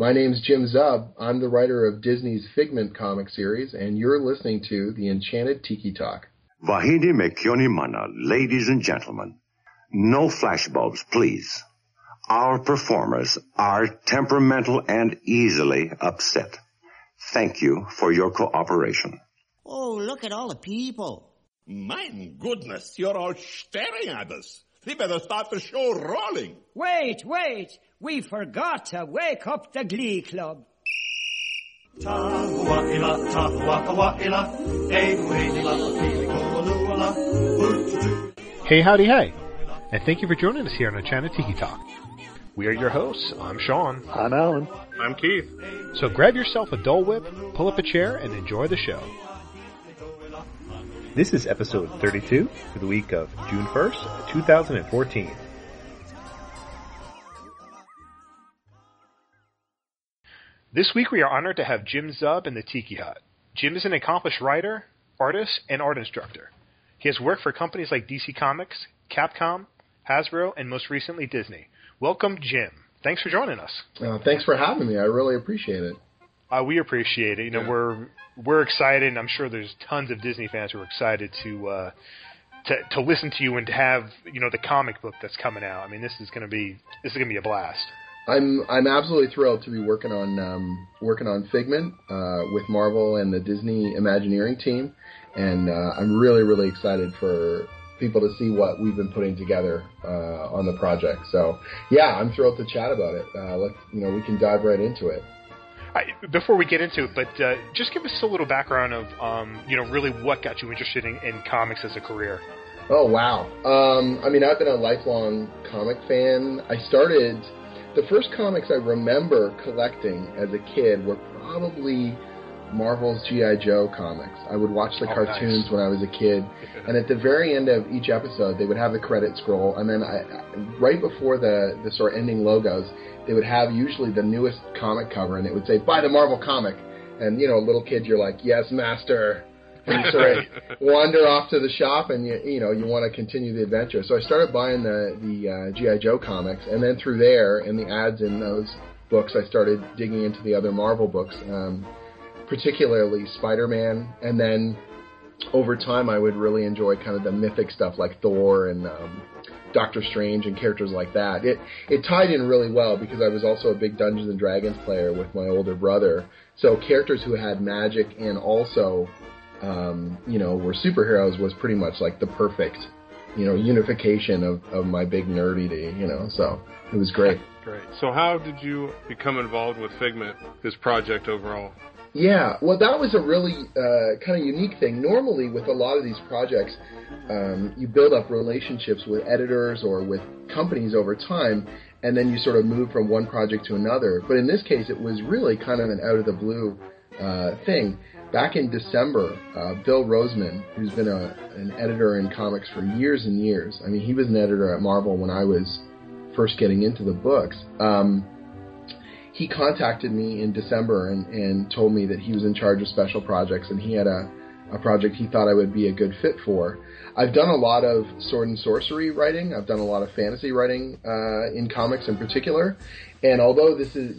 My name's Jim Zub. I'm the writer of Disney's Figment comic series, and you're listening to the Enchanted Tiki Talk. Vahidi Mekyoni Mana, ladies and gentlemen, no flashbulbs, please. Our performers are temperamental and easily upset. Thank you for your cooperation. Oh, look at all the people. My goodness, you're all staring at us. We better start the show rolling. Wait. We forgot to wake up the Glee Club. Hey, howdy, hey. And thank you for joining us here on Enchanted Tiki Talk. We are your hosts. I'm Sean. I'm Alan. I'm Keith. So grab yourself a Dole Whip, pull up a chair, and enjoy the show. This is episode 32 for the week of June 1st, 2014. This week we are honored to have Jim Zub in the Tiki Hut. Jim is an accomplished writer, artist, and art instructor. He has worked for companies like DC Comics, Capcom, Hasbro, and most recently Disney. Welcome, Jim. Thanks for joining us. Thanks for having me. I really appreciate it. We appreciate it. We're excited, and I'm sure there's tons of Disney fans who are excited to listen to you and to have the comic book that's coming out. I mean, this is gonna be a blast. I'm absolutely thrilled to be working on Figment with Marvel and the Disney Imagineering team, and I'm really excited for people to see what we've been putting together on the project. So yeah, I'm thrilled to chat about it. We can dive right into it. Before we get into it, but just give us a little background of really what got you interested in comics as a career. Oh wow! I've been a lifelong comic fan. The first comics I remember collecting as a kid were probably Marvel's G.I. Joe comics. I would watch the cartoons when I was a kid, and at the very end of each episode, they would have the credit scroll, and then right before the sort of ending logos, they would have usually the newest comic cover, and it would say, "Buy the Marvel comic," and little kid, you're like, "Yes, master," and you sort of wander off to the shop, and you want to continue the adventure. So I started buying the G.I. Joe comics, and then through there and the ads in those books, I started digging into the other Marvel books. Particularly Spider-Man, and then over time I would really enjoy kind of the mythic stuff like Thor and Doctor Strange and characters like that. It tied in really well because I was also a big Dungeons and Dragons player with my older brother, so characters who had magic and also were superheroes was pretty much like the perfect unification of my big nerdity, so it was great. Great. So how did you become involved with Figment, this project overall? Yeah, well, that was a really kind of unique thing. Normally, with a lot of these projects, you build up relationships with editors or with companies over time, and then you sort of move from one project to another. But in this case, it was really kind of an out-of-the-blue thing. Back in December, Bill Roseman, who's been an editor in comics for years and years, I mean, he was an editor at Marvel when I was first getting into the books, he contacted me in December and told me that he was in charge of special projects and he had a project he thought I would be a good fit for. I've done a lot of sword and sorcery writing. I've done a lot of fantasy writing in comics in particular. And although this is,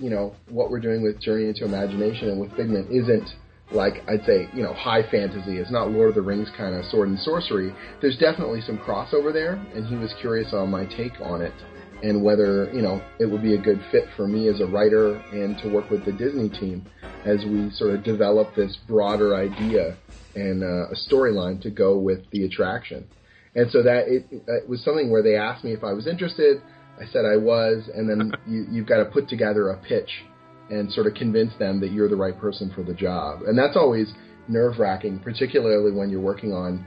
what we're doing with Journey into Imagination and with Figment isn't like, I'd say, high fantasy. It's not Lord of the Rings kind of sword and sorcery. There's definitely some crossover there, and he was curious on my take on it. And whether, it would be a good fit for me as a writer and to work with the Disney team as we sort of develop this broader idea and a storyline to go with the attraction. And so that it was something where they asked me if I was interested. I said I was, and then you've got to put together a pitch and sort of convince them that you're the right person for the job. And that's always nerve-wracking, particularly when you're working on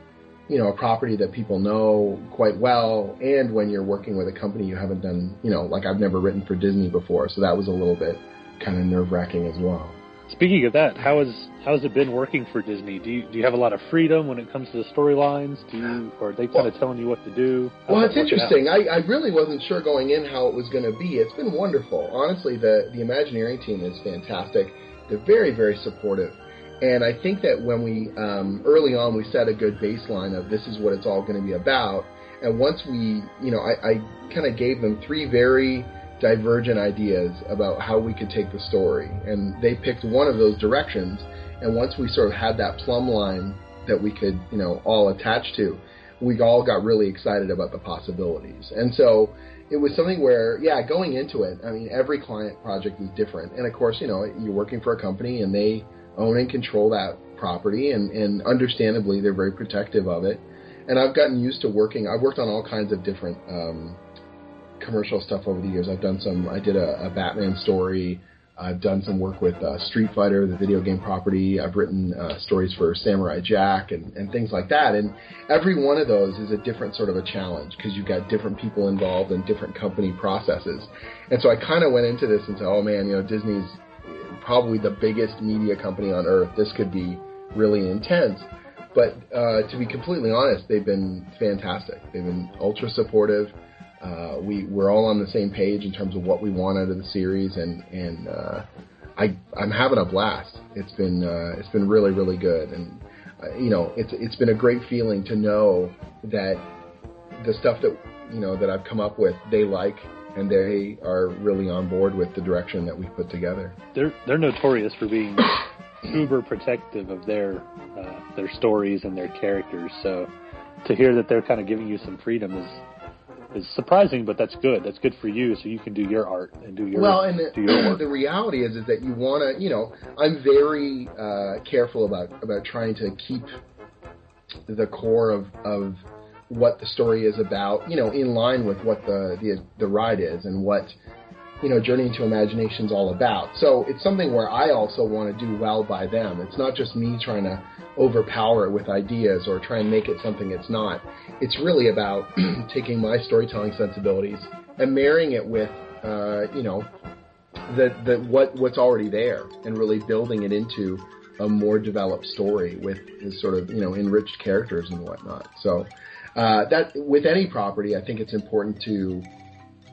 a property that people know quite well, and when you're working with a company you haven't done, like I've never written for Disney before, so that was a little bit kind of nerve-wracking as well. Speaking of that, how has it been working for Disney? Do you have a lot of freedom when it comes to the storylines? Or are they kind of telling you what to do? Well, it's interesting. I really wasn't sure going in how it was going to be. It's been wonderful. Honestly, the Imagineering team is fantastic. They're very, very supportive. And I think that when we, early on, we set a good baseline of this is what it's all going to be about. And once I kind of gave them three very divergent ideas about how we could take the story. And they picked one of those directions. And once we sort of had that plumb line that we could, you know, all attach to, we all got really excited about the possibilities. And so it was something where, yeah, going into it, I mean, every client project is different. And, of course, you know, you're working for a company and they own and control that property. And understandably, they're very protective of it. And I've gotten used to working. I've worked on all kinds of different commercial stuff over the years. I've done some, I did a Batman story. I've done some work with Street Fighter, the video game property. I've written stories for Samurai Jack and things like that. And every one of those is a different sort of a challenge because you've got different people involved and different company processes. And so I kind of went into this and said, oh, man, you know, Disney's probably the biggest media company on earth. This could be really intense. But to be completely honest, they've been fantastic. They've been ultra supportive. We're all on the same page in terms of what we want out of the series, and I'm having a blast. It's been really, really good, and you know, it's been a great feeling to know that the stuff that, you know, that I've come up with, they like, and they are really on board with the direction that we've put together. They're notorious for being uber protective of their stories and their characters. So to hear that they're kind of giving you some freedom is surprising, but that's good. That's good for you, so you can do your art and do your work. The reality is that you want to, you know, I'm very careful about trying to keep the core of what the story is about, you know, in line with what the ride is and what, you know, Journey into Imagination is all about. So it's something where I also want to do well by them. It's not just me trying to overpower it with ideas or try and make it something it's not. It's really about taking my storytelling sensibilities and marrying it with, you know, what's already there and really building it into a more developed story with sort of, you know, enriched characters and whatnot. So that with any property, I think it's important to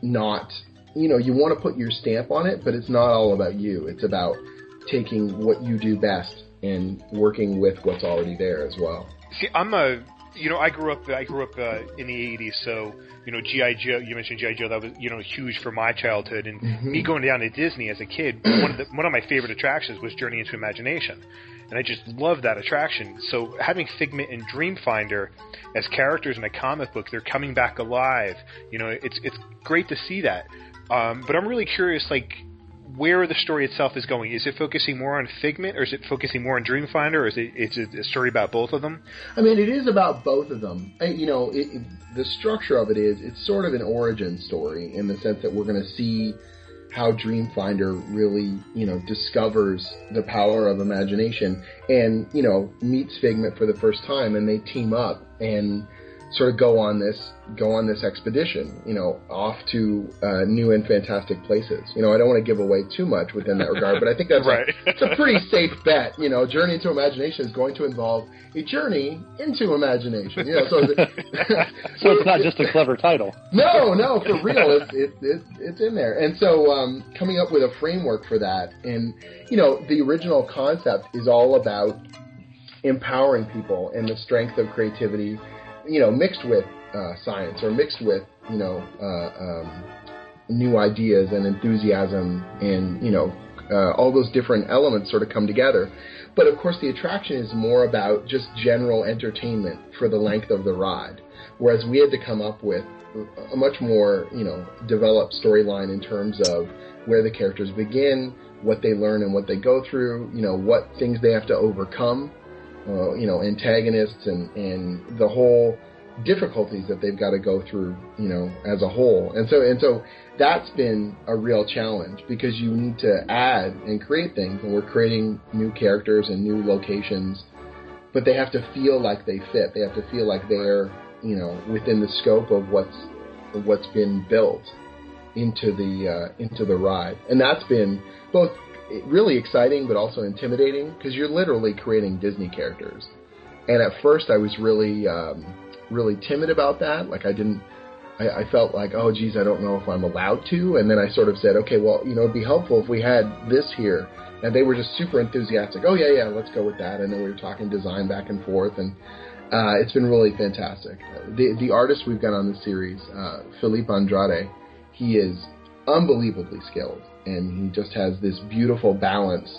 not, you know, you want to put your stamp on it, but it's not all about you. It's about taking what you do best and working with what's already there as well. See, I grew up in the 80s, so, you know, G.I. Joe, you mentioned G.I. Joe, that was, you know, huge for my childhood. And me going down to Disney as a kid, one of my favorite attractions was Journey into Imagination. And I just loved that attraction. So having Figment and Dreamfinder as characters in a comic book, they're coming back alive. You know, it's great to see that. But I'm really curious, like, where the story itself is going. Is it focusing more on Figment, or is it focusing more on Dreamfinder, or is it's a story about both of them? I mean, it is about both of them. You know, the structure of it is, it's sort of an origin story in the sense that we're going to see how Dreamfinder really, you know, discovers the power of imagination and, you know, meets Figment for the first time, and they team up and sort of go on this expedition, you know, off to new and fantastic places. You know, I don't want to give away too much within that regard, but I think that's right. It's a pretty safe bet. You know, Journey into Imagination is going to involve a journey into imagination. You know, so it's not just a clever title. No, for real, it's in there. And so coming up with a framework for that, and, you know, the original concept is all about empowering people and the strength of creativity, you know, mixed with science, or mixed with, you know, new ideas and enthusiasm, and, you know, all those different elements sort of come together. But of course the attraction is more about just general entertainment for the length of the ride, whereas we had to come up with a much more, you know, developed storyline in terms of where the characters begin, what they learn and what they go through, you know, what things they have to overcome. You know, antagonists and the whole difficulties that they've got to go through, you know, as a whole. And so that's been a real challenge, because you need to add and create things, and we're creating new characters and new locations, but they have to feel like they fit. They have to feel like they're, you know, within the scope of what's been built into the ride. And that's been both really exciting, but also intimidating, because you're literally creating Disney characters. And at first I was really, really timid about that. Like, I felt like, oh geez, I don't know if I'm allowed to. And then I sort of said, okay, well, you know, it'd be helpful if we had this here. And they were just super enthusiastic. Oh yeah, let's go with that. And then we were talking design back and forth, and it's been really fantastic. The artist we've got on the series, Philippe Andrade, he is unbelievably skilled, and he just has this beautiful balance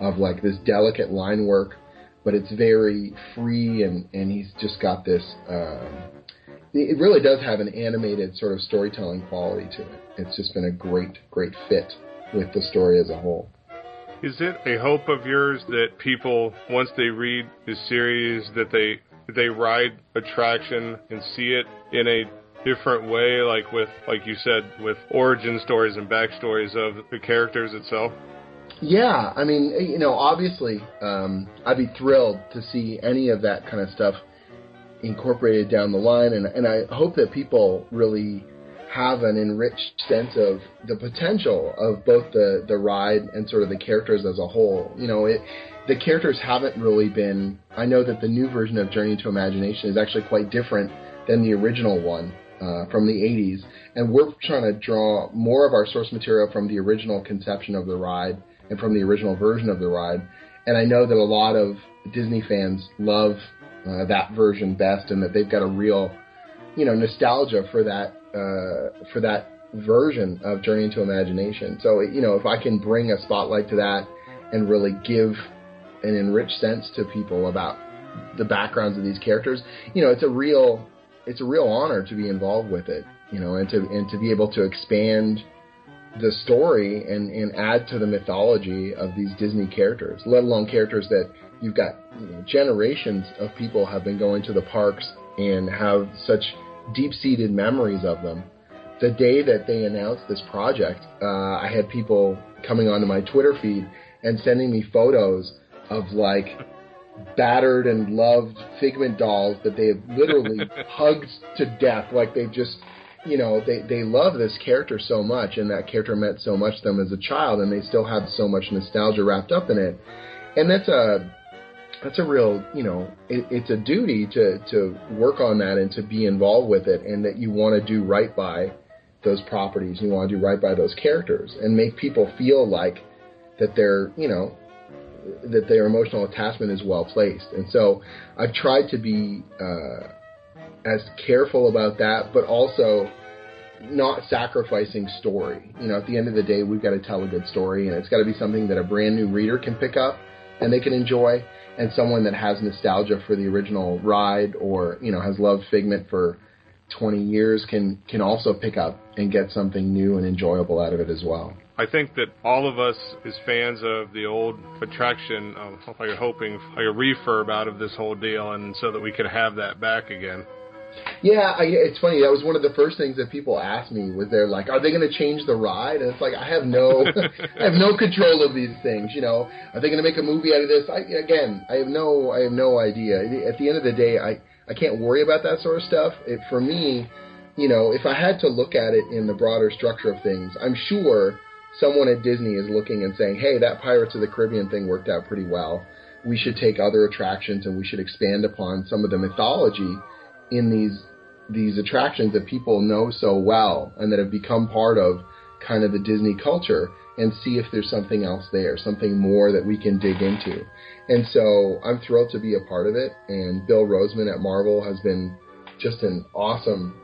of like this delicate line work, but it's very free, and he's just got this, it really does have an animated sort of storytelling quality to it. It's just been a great, great fit with the story as a whole. Is it a hope of yours that people, once they read the series, that they ride attraction and see it in a different way, like with, like you said, with origin stories and backstories of the characters itself? Yeah, I mean, you know, obviously, I'd be thrilled to see any of that kind of stuff incorporated down the line, and I hope that people really have an enriched sense of the potential of both the ride and sort of the characters as a whole. You know, the characters haven't really been... I know that the new version of Journey into Imagination is actually quite different than the original one from the 80s, and we're trying to draw more of our source material from the original conception of the ride and from the original version of the ride. And I know that a lot of Disney fans love that version best, and that they've got a real, you know, nostalgia for that version of Journey into Imagination. So, you know, if I can bring a spotlight to that and really give an enriched sense to people about the backgrounds of these characters, you know, it's a real honor to be involved with it, you know, and to be able to expand the story and add to the mythology of these Disney characters, let alone characters that you've got, you know, generations of people have been going to the parks and have such deep-seated memories of them. The day that they announced this project, I had people coming onto my Twitter feed and sending me photos of, like, battered and loved Figment dolls that they have literally hugged to death, like they've just... You know, they love this character so much, and that character meant so much to them as a child, and they still have so much nostalgia wrapped up in it. And that's a real, you know, it's a duty to work on that and to be involved with it, and that you want to do right by those properties, you want to do right by those characters, and make people feel like that they're, you know, that their emotional attachment is well placed. And so I've tried to be... as careful about that, but also not sacrificing story. You know, at the end of the day, we've got to tell a good story, and it's got to be something that a brand new reader can pick up and they can enjoy, and someone that has nostalgia for the original ride, or, you know, has loved Figment for 20 years can also pick up and get something new and enjoyable out of it as well. I think that all of us as fans of the old attraction are hoping for a refurb out of this whole deal, and so that we could have that back again. Yeah, it's funny. That was one of the first things that people asked me, was they're like, are they going to change the ride? And it's like, I have no control of these things, you know. Are they going to make a movie out of this? I have no idea. At the end of the day, I can't worry about that sort of stuff. For me, you know, if I had to look at it in the broader structure of things, I'm sure someone at Disney is looking and saying, hey, that Pirates of the Caribbean thing worked out pretty well. We should take other attractions, and we should expand upon some of the mythology in these attractions that people know so well and that have become part of kind of the Disney culture, and see if there's something else there, something more that we can dig into. And so I'm thrilled to be a part of it, and Bill Roseman at Marvel has been just an awesome,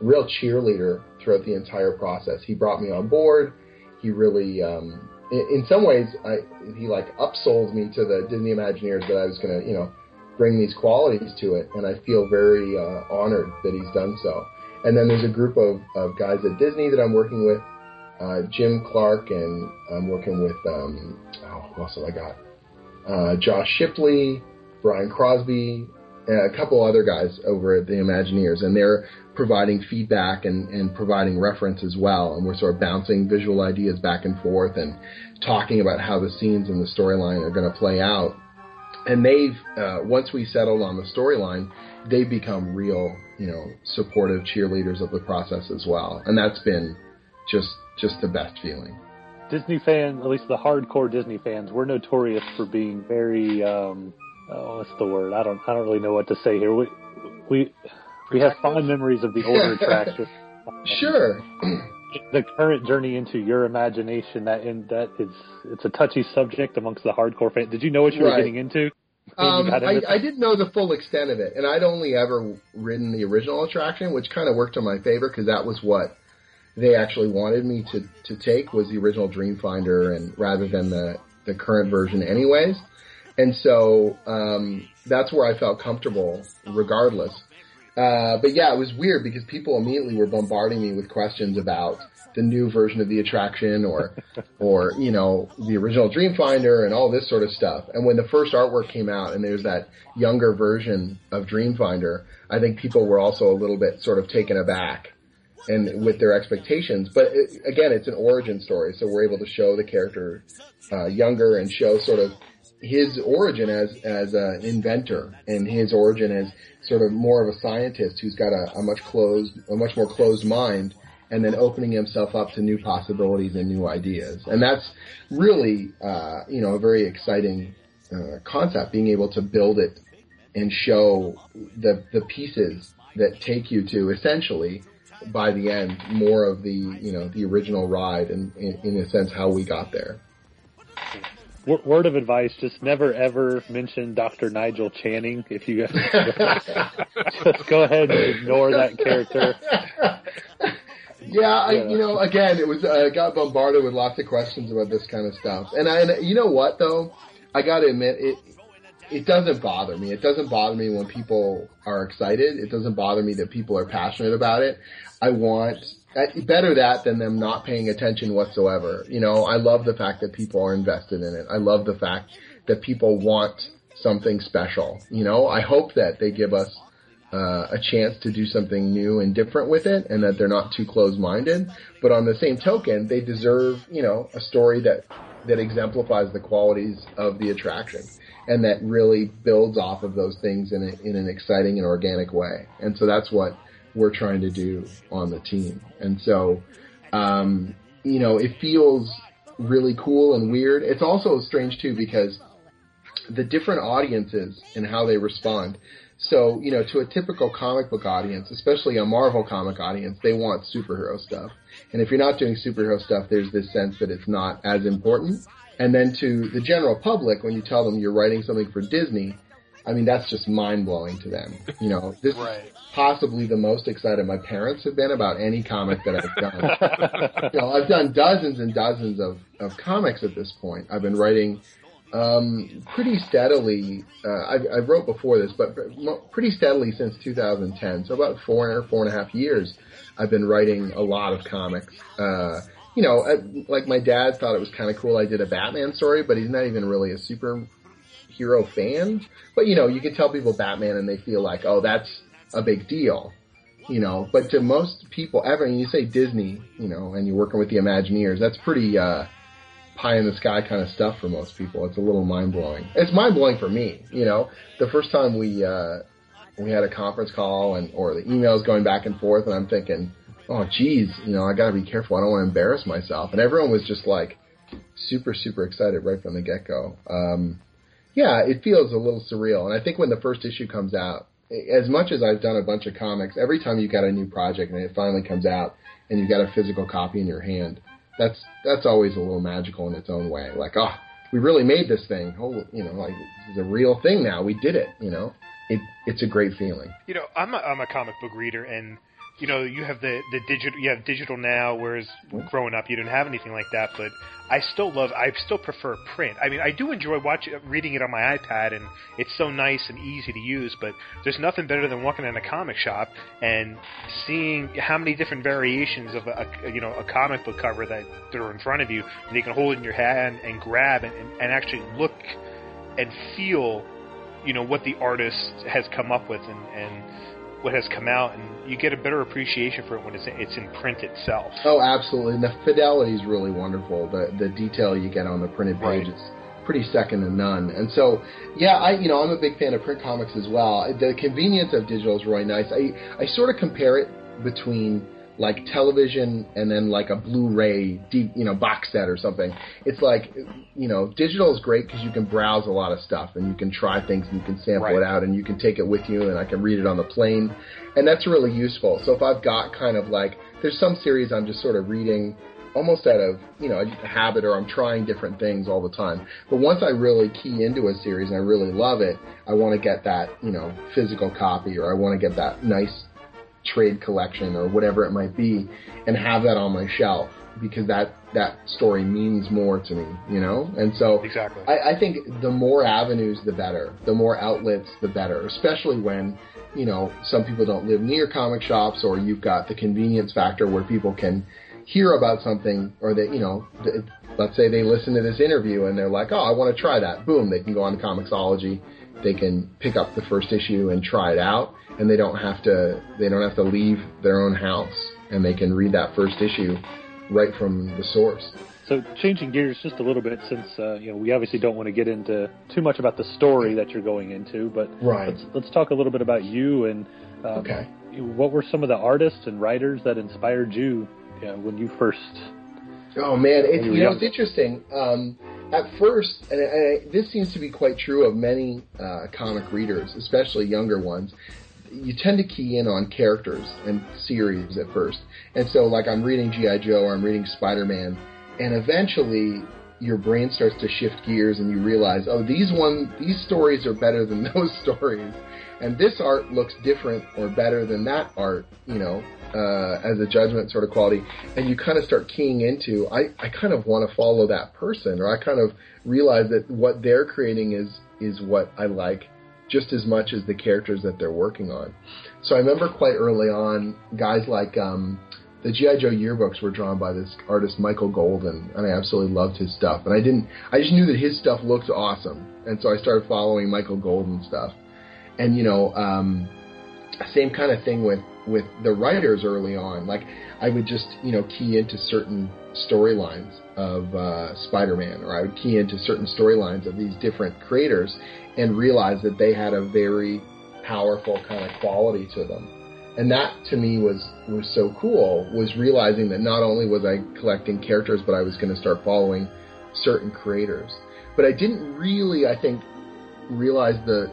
real cheerleader throughout the entire process. He brought me on board. He really, in some ways, he like upsold me to the Disney Imagineers that I was going to, you know, bring these qualities to it, and I feel very honored that he's done so. And then there's a group of guys at Disney that I'm working with, Jim Clark, and I'm working with, who else have I got? Josh Shipley, Brian Crosby, and a couple other guys over at the Imagineers, and they're providing feedback and providing reference as well, and we're sort of bouncing visual ideas back and forth and talking about how the scenes and the storyline are going to play out. And they've, once we settled on the storyline, they've become real, you know, supportive cheerleaders of the process as well. And that's been just the best feeling. Disney fans, at least the hardcore Disney fans, we're notorious for being very, what's the word? I don't really know what to say here. We have fond memories of the older attractions. Sure. The current Journey into Your Imagination, it's a touchy subject amongst the hardcore fans. Did you know what you were getting into? I didn't know the full extent of it, and I'd only ever ridden the original attraction, which kind of worked in my favor, because that was what they actually wanted me to take was the original Dreamfinder, and rather than the current version anyways. And so that's where I felt comfortable regardless. But yeah, it was weird because people immediately were bombarding me with questions about the new version of the attraction or, you know, the original Dreamfinder and all this sort of stuff. And when the first artwork came out and there's that younger version of Dreamfinder, I think people were also a little bit sort of taken aback and with their expectations. But it, again, it's an origin story. So we're able to show the character, younger and show sort of his origin as an inventor and his origin as sort of more of a scientist who's got a much more closed mind, and then opening himself up to new possibilities and new ideas. And that's really, you know, a very exciting concept, being able to build it and show the pieces that take you to essentially by the end more of the, you know, the original ride and in a sense how we got there. Word of advice, just never ever mention Dr. Nigel Channing if you guys just go ahead and ignore that character. Yeah, you know, again, it was I got bombarded with lots of questions about this kind of stuff. And you know what though? I got to admit it doesn't bother me. It doesn't bother me when people are excited. It doesn't bother me that people are passionate about it. I want better that than them not paying attention whatsoever. You know, I love the fact that people are invested in it. I love the fact that people want something special. You know, I hope that they give us a chance to do something new and different with it and that they're not too closed-minded. But on the same token, they deserve, you know, a story that exemplifies the qualities of the attraction and that really builds off of those things in an exciting and organic way. And so that's what we're trying to do on the team. And so, you know, it feels really cool and weird. It's also strange too, because the different audiences and how they respond. So, you know, to a typical comic book audience, especially a Marvel comic audience, they want superhero stuff. And if you're not doing superhero stuff, there's this sense that it's not as important. And then to the general public, when you tell them you're writing something for Disney, I mean, that's just mind-blowing to them. You know, this is possibly the most excited my parents have been about any comic that I've done. You know, I've done dozens and dozens of comics at this point. I've been writing pretty steadily. I wrote before this, but pretty steadily since 2010. So about four and a half years, I've been writing a lot of comics. You know, like my dad thought it was kind of cool I did a Batman story, but he's not even really a superhero fan. But, you know, you can tell people Batman and they feel like, oh, that's a big deal, you know. But to most people ever, and you say Disney, you know, and you're working with the Imagineers, that's pretty pie in the sky kind of stuff for most people. It's a little mind-blowing. It's mind-blowing for me, you know. The first time we had a conference call or the emails going back and forth, and I'm thinking, oh, geez, you know, I got to be careful. I don't want to embarrass myself. And everyone was just like super, super excited right from the get-go. Yeah, it feels a little surreal. And I think when the first issue comes out, as much as I've done a bunch of comics, every time you got a new project and it finally comes out and you've got a physical copy in your hand, that's always a little magical in its own way. Like, oh, we really made this thing. Oh, you know, like this is a real thing now. We did it, you know. It's a great feeling. You know, I'm a comic book reader, and you know, you have you have digital now, whereas growing up you didn't have anything like that. But I still prefer print. I mean, I do enjoy reading it on my iPad, and it's so nice and easy to use. But there's nothing better than walking in a comic shop and seeing how many different variations of a comic book cover that are in front of you, and you can hold it in your hand and grab and actually look and feel, you know, what the artist has come up with and what has come out, and you get a better appreciation for it when it's in print itself. Oh, absolutely. And the fidelity is really wonderful. The detail you get on the printed page is pretty second to none. And so, yeah, I'm a big fan of print comics as well. The convenience of digital is really nice. I sort of compare it between like television and then like a Blu-ray box set or something. It's like, you know, digital is great because you can browse a lot of stuff and you can try things and you can sample it out and you can take it with you, and I can read it on the plane, and that's really useful. So if I've got kind of like, there's some series I'm just sort of reading almost out of, you know, a habit, or I'm trying different things all the time. But once I really key into a series and I really love it, I want to get that, you know, physical copy, or I want to get that nice trade collection or whatever it might be, and have that on my shelf, because that story means more to me, you know? And so exactly. I think the more avenues, the better. The more outlets, the better, especially when, you know, some people don't live near comic shops, or you've got the convenience factor where people can hear about something, or that, you know, let's say they listen to this interview and they're like, oh, I want to try that. Boom, they can go on to comiXology. They can pick up the first issue and try it out, and they don't have to leave their own house, and they can read that first issue right from the source. So changing gears just a little bit, since you know, we obviously don't want to get into too much about the story that you're going into, but right. let's talk a little bit about you, and okay. what were some of the artists and writers that inspired you, you know, when you first... Oh man, it's interesting. At first, and this seems to be quite true of many comic readers, especially younger ones, you tend to key in on characters and series at first. And so, like, I'm reading G.I. Joe or I'm reading Spider-Man, and eventually your brain starts to shift gears and you realize, oh, these stories are better than those stories, and this art looks different or better than that art, you know, as a judgment sort of quality. And you kind of start keying into, I kind of want to follow that person, or I kind of realize that what they're creating is what I like just as much as the characters that they're working on. So I remember quite early on, guys like the G.I. Joe yearbooks were drawn by this artist Michael Golden, and I absolutely loved his stuff. And I just knew that his stuff looked awesome, and so I started following Michael Golden stuff. And you know, same kind of thing with the writers early on. Like, I would just, you know, key into certain storylines of Spider-Man, or I would key into certain storylines of these different creators and realize that they had a very powerful kind of quality to them. And that, to me, was so cool, was realizing that not only was I collecting characters, but I was going to start following certain creators. But I didn't really, I think, realize the,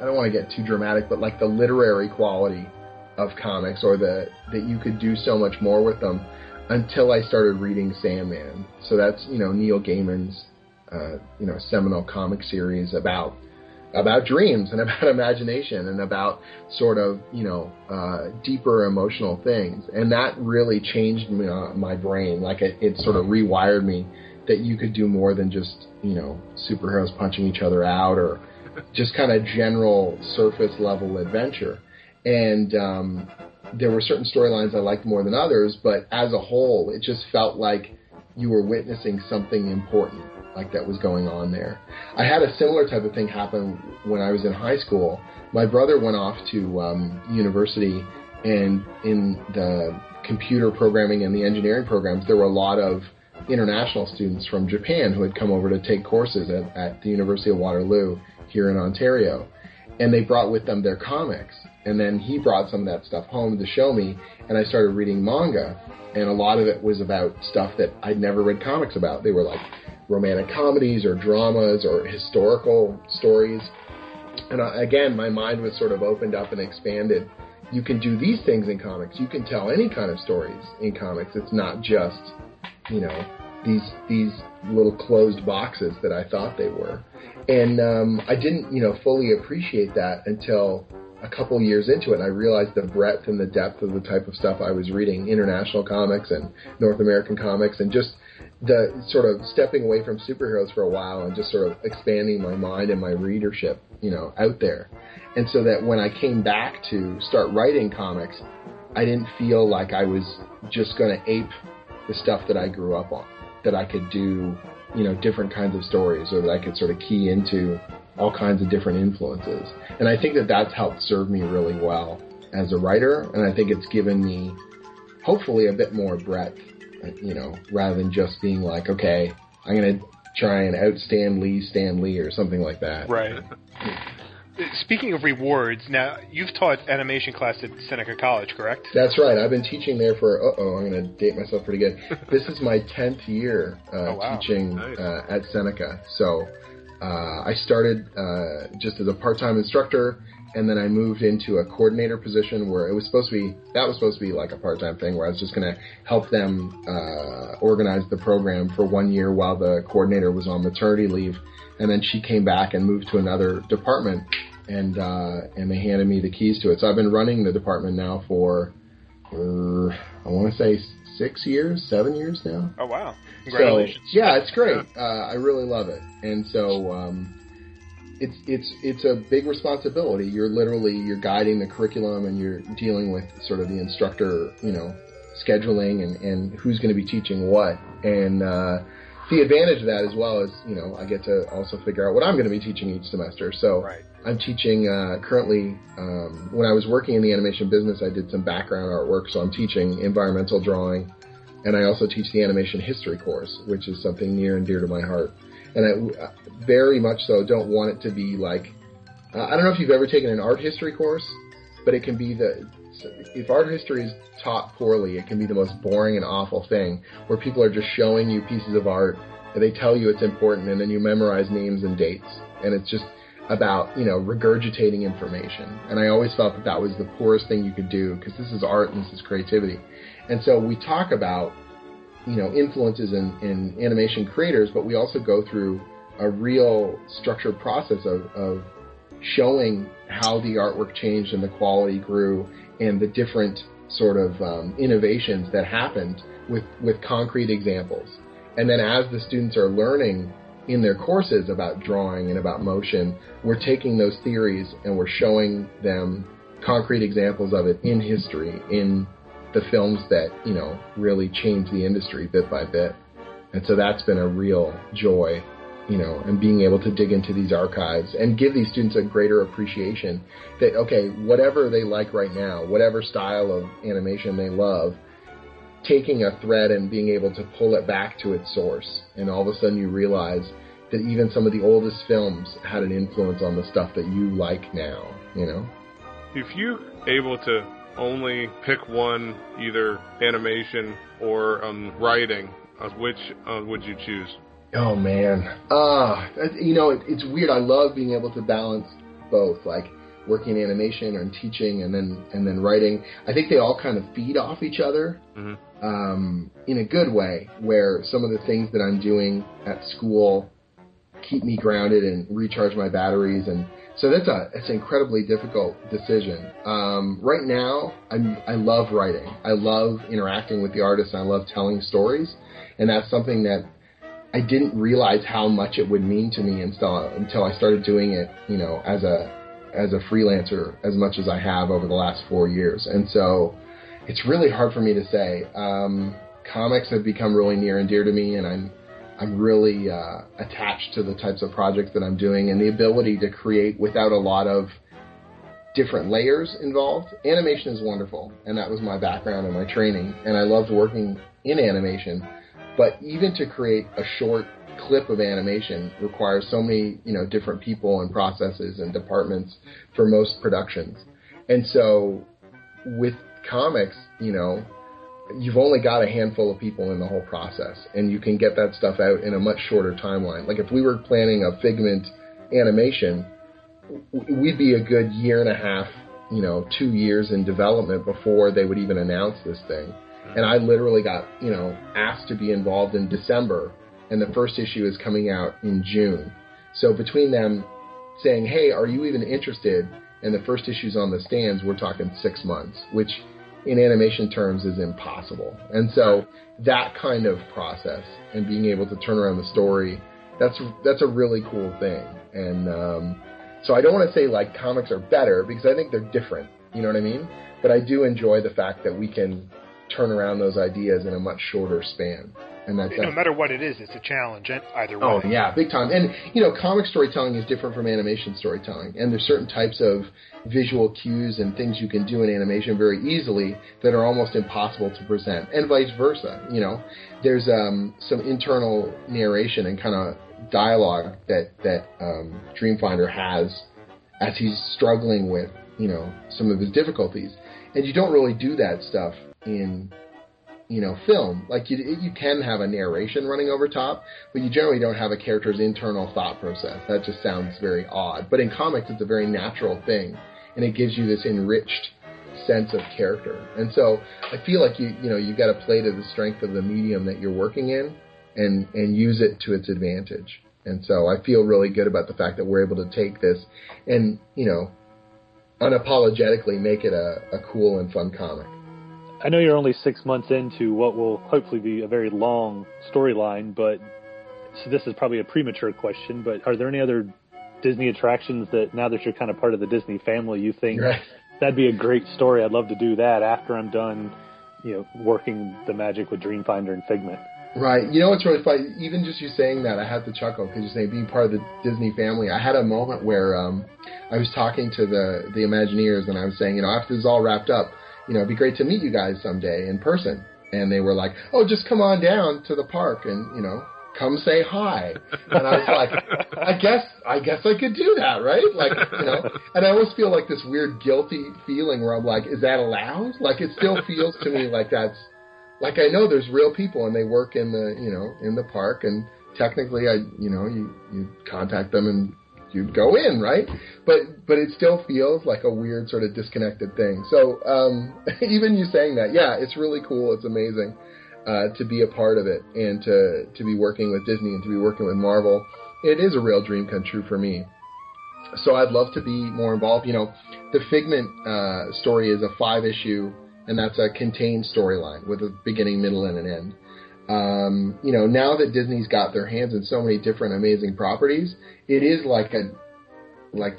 I don't want to get too dramatic, but like the literary quality of comics, or that you could do so much more with them, until I started reading Sandman. So that's, you know, Neil Gaiman's, you know, seminal comic series about dreams and about imagination and about sort of, you know, deeper emotional things. And that really changed my brain. Like, it sort of rewired me that you could do more than just, you know, superheroes punching each other out, or just kind of general surface level adventure. And there were certain storylines I liked more than others, but as a whole, it just felt like you were witnessing something important, like that was going on there. I had a similar type of thing happen when I was in high school. My brother went off to university, and in the computer programming and the engineering programs, there were a lot of international students from Japan who had come over to take courses at the University of Waterloo here in Ontario. And they brought with them their comics. And then he brought some of that stuff home to show me, and I started reading manga. And a lot of it was about stuff that I'd never read comics about. They were like romantic comedies or dramas or historical stories. And again, my mind was sort of opened up and expanded. You can do these things in comics. You can tell any kind of stories in comics. It's not just, you know, these little closed boxes that I thought they were. And I didn't, you know, fully appreciate that until a couple years into it, and I realized the breadth and the depth of the type of stuff I was reading, international comics and North American comics, and just the sort of stepping away from superheroes for a while and just sort of expanding my mind and my readership, you know, out there. And so that when I came back to start writing comics, I didn't feel like I was just going to ape the stuff that I grew up on, that I could do, you know, different kinds of stories, or that I could sort of key into all kinds of different influences. And I think that that's helped serve me really well as a writer, and I think it's given me, hopefully, a bit more breadth, you know, rather than just being like, okay, I'm going to try and out Stan Lee or something like that. Right. Yeah. Speaking of rewards, now, you've taught animation class at Seneca College, correct? That's right. I've been teaching there for, I'm going to date myself pretty good. This is my 10th year teaching at Seneca. So I started just as a part-time instructor, and then I moved into a coordinator position where that was supposed to be like a part-time thing, where I was just going to help them organize the program for 1 year while the coordinator was on maternity leave. And then she came back and moved to another department and they handed me the keys to it. So I've been running the department now for, I want to say 7 years now. Oh, wow. Congratulations. So, yeah, it's great. I really love it. And so it's a big responsibility. You're guiding the curriculum, and you're dealing with sort of the instructor, scheduling and who's going to be teaching what. And the advantage of that as well is, I get to also figure out what I'm going to be teaching each semester. So right. I'm teaching currently, when I was working in the animation business, I did some background artwork. So I'm teaching environmental drawing, and I also teach the animation history course, which is something near and dear to my heart. And I very much so don't want it to be like, I don't know if you've ever taken an art history course, but it can be if art history is taught poorly, it can be the most boring and awful thing, where people are just showing you pieces of art, and they tell you it's important, and then you memorize names and dates, and it's just about, regurgitating information. And I always felt that that was the poorest thing you could do, because this is art and this is creativity. And so we talk about, influences in animation creators, but we also go through a real structured process of showing how the artwork changed and the quality grew and the different sort of innovations that happened with concrete examples. And then as the students are learning in their courses about drawing and about motion, we're taking those theories and we're showing them concrete examples of it in history, in the films that, really changed the industry bit by bit. And so that's been a real joy, and being able to dig into these archives and give these students a greater appreciation that, okay, whatever they like right now, whatever style of animation they love, taking a thread and being able to pull it back to its source. And all of a sudden you realize that even some of the oldest films had an influence on the stuff that you like now, If you're able to only pick one, either animation or writing, which would you choose? Oh, man. It's weird. I love being able to balance both, like working in animation and teaching and then writing. I think they all kind of feed off each other mm-hmm. In a good way, where some of the things that I'm doing at school keep me grounded and recharge my batteries, and so that's an incredibly difficult decision. Right now, I love writing. I love interacting with the artists. I love telling stories, and that's something that I didn't realize how much it would mean to me until I started doing it, as a freelancer as much as I have over the last 4 years. And so it's really hard for me to say. Comics have become really near and dear to me, and I'm really attached to the types of projects that I'm doing and the ability to create without a lot of different layers involved. Animation is wonderful, and that was my background and my training, and I loved working in animation. But even to create a short clip of animation requires so many, different people and processes and departments for most productions. And so with comics, you've only got a handful of people in the whole process, and you can get that stuff out in a much shorter timeline. Like if we were planning a Figment animation, we'd be a good year and a half, 2 years in development before they would even announce this thing. And I literally got, asked to be involved in December, and the first issue is coming out in June. So between them saying, hey, are you even interested? And the first issue's on the stands, we're talking 6 months, which in animation terms is impossible. And so that kind of process and being able to turn around the story, that's a really cool thing. And so I don't want to say like comics are better, because I think they're different, you know what I mean? But I do enjoy the fact that we can turn around those ideas in a much shorter span. And that's no matter what it is, it's a challenge either way. Oh, yeah, big time. And, comic storytelling is different from animation storytelling. And there's certain types of visual cues and things you can do in animation very easily that are almost impossible to present, and vice versa. There's some internal narration and kind of dialogue that Dreamfinder has as he's struggling with, some of his difficulties. And you don't really do that stuff in film. Like you can have a narration running over top, but you generally don't have a character's internal thought process. That just sounds very odd. But in comics, it's a very natural thing, and it gives you this enriched sense of character. And so I feel like you've got to play to the strength of the medium that you're working in, and use it to its advantage. And so I feel really good about the fact that we're able to take this and, you know, unapologetically make it a cool and fun comic. I know you're only 6 months into what will hopefully be a very long storyline, but so this is probably a premature question, but are there any other Disney attractions that now that you're kind of part of the Disney family, you think that'd be a great story? I'd love to do that after I'm done, you know, working the magic with Dreamfinder and Figment. Right. You know what's really funny? Even just you saying that, I had to chuckle because you say being part of the Disney family. I had a moment where I was talking to the Imagineers and I was saying, you know, after this is all wrapped up, you know, it'd be great to meet you guys someday in person. And they were like, oh, just come on down to the park and, you know, come say hi. And I was like, I guess I could do that, right? Like, you know, and I always feel like this weird guilty feeling where I'm like, is that allowed? Like, it still feels to me like that's, like, I know there's real people and they work in the, you know, in the park, and technically you contact them and you'd go in, right? But it still feels like a weird sort of disconnected thing. So even you saying that, yeah, it's really cool. It's amazing to be a part of it and to be working with Disney and to be working with Marvel. It is a real dream come true for me. So I'd love to be more involved. You know, the Figment story is a 5-issue, and that's a contained storyline with a beginning, middle, and an end. You know, now that Disney's got their hands in so many different amazing properties, it is it's like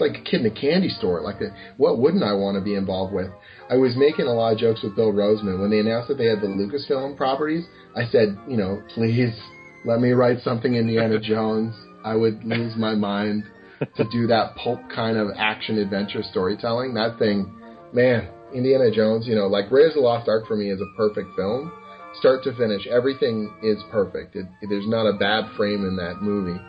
a kid in a candy store. Like, what wouldn't I want to be involved with? I was making a lot of jokes with Bill Roseman. When they announced that they had the Lucasfilm properties, I said, you know, please let me write something Indiana Jones. I would lose my mind to do that pulp kind of action adventure storytelling. That thing, man, Indiana Jones, you know, like Raiders of the Lost Ark for me is a perfect film. Start to finish, everything is perfect. There's not a bad frame in that movie.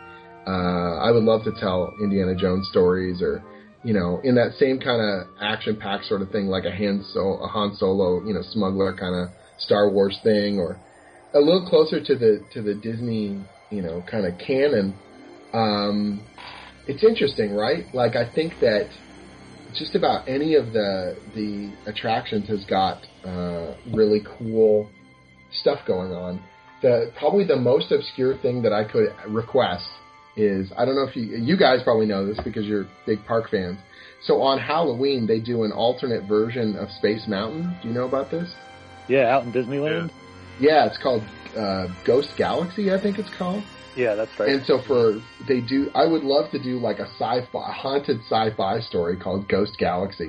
I would love to tell Indiana Jones stories, or, you know, in that same kind of action-packed sort of thing, like a Han Solo, you know, smuggler kind of Star Wars thing, or a little closer to the Disney, you know, kind of canon. It's interesting, right? Like, I think that just about any of the attractions has got really cool stuff going on. Probably the most obscure thing that I could request is, I don't know if you guys probably know this because you're big park fans. So on Halloween, they do an alternate version of Space Mountain. Do you know about this? Yeah, out in Disneyland? Yeah, it's called Ghost Galaxy, I think it's called. Yeah, that's right. And so I would love to do like a haunted sci-fi story called Ghost Galaxy,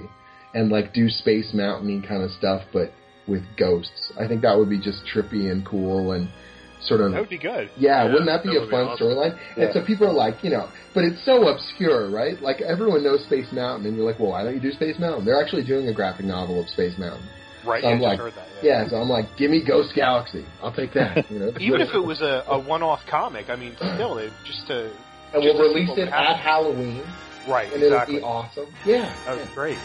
and like do Space Mountain-y kind of stuff, but with ghosts. I think that would be just trippy and cool and sort of. That would be good. Yeah, wouldn't that be a fun storyline? Yeah. And so people are like, you know, but it's so obscure, right? Like, everyone knows Space Mountain, and you're like, well, why don't you do Space Mountain? They're actually doing a graphic novel of Space Mountain. Right, so I heard that. Yeah. So I'm like, give me Ghost Galaxy. I'll take that. You know? Even if it was a one-off comic, I mean, still, And we'll release it at Halloween. Right, and exactly. It'll be awesome. Yeah. That was great.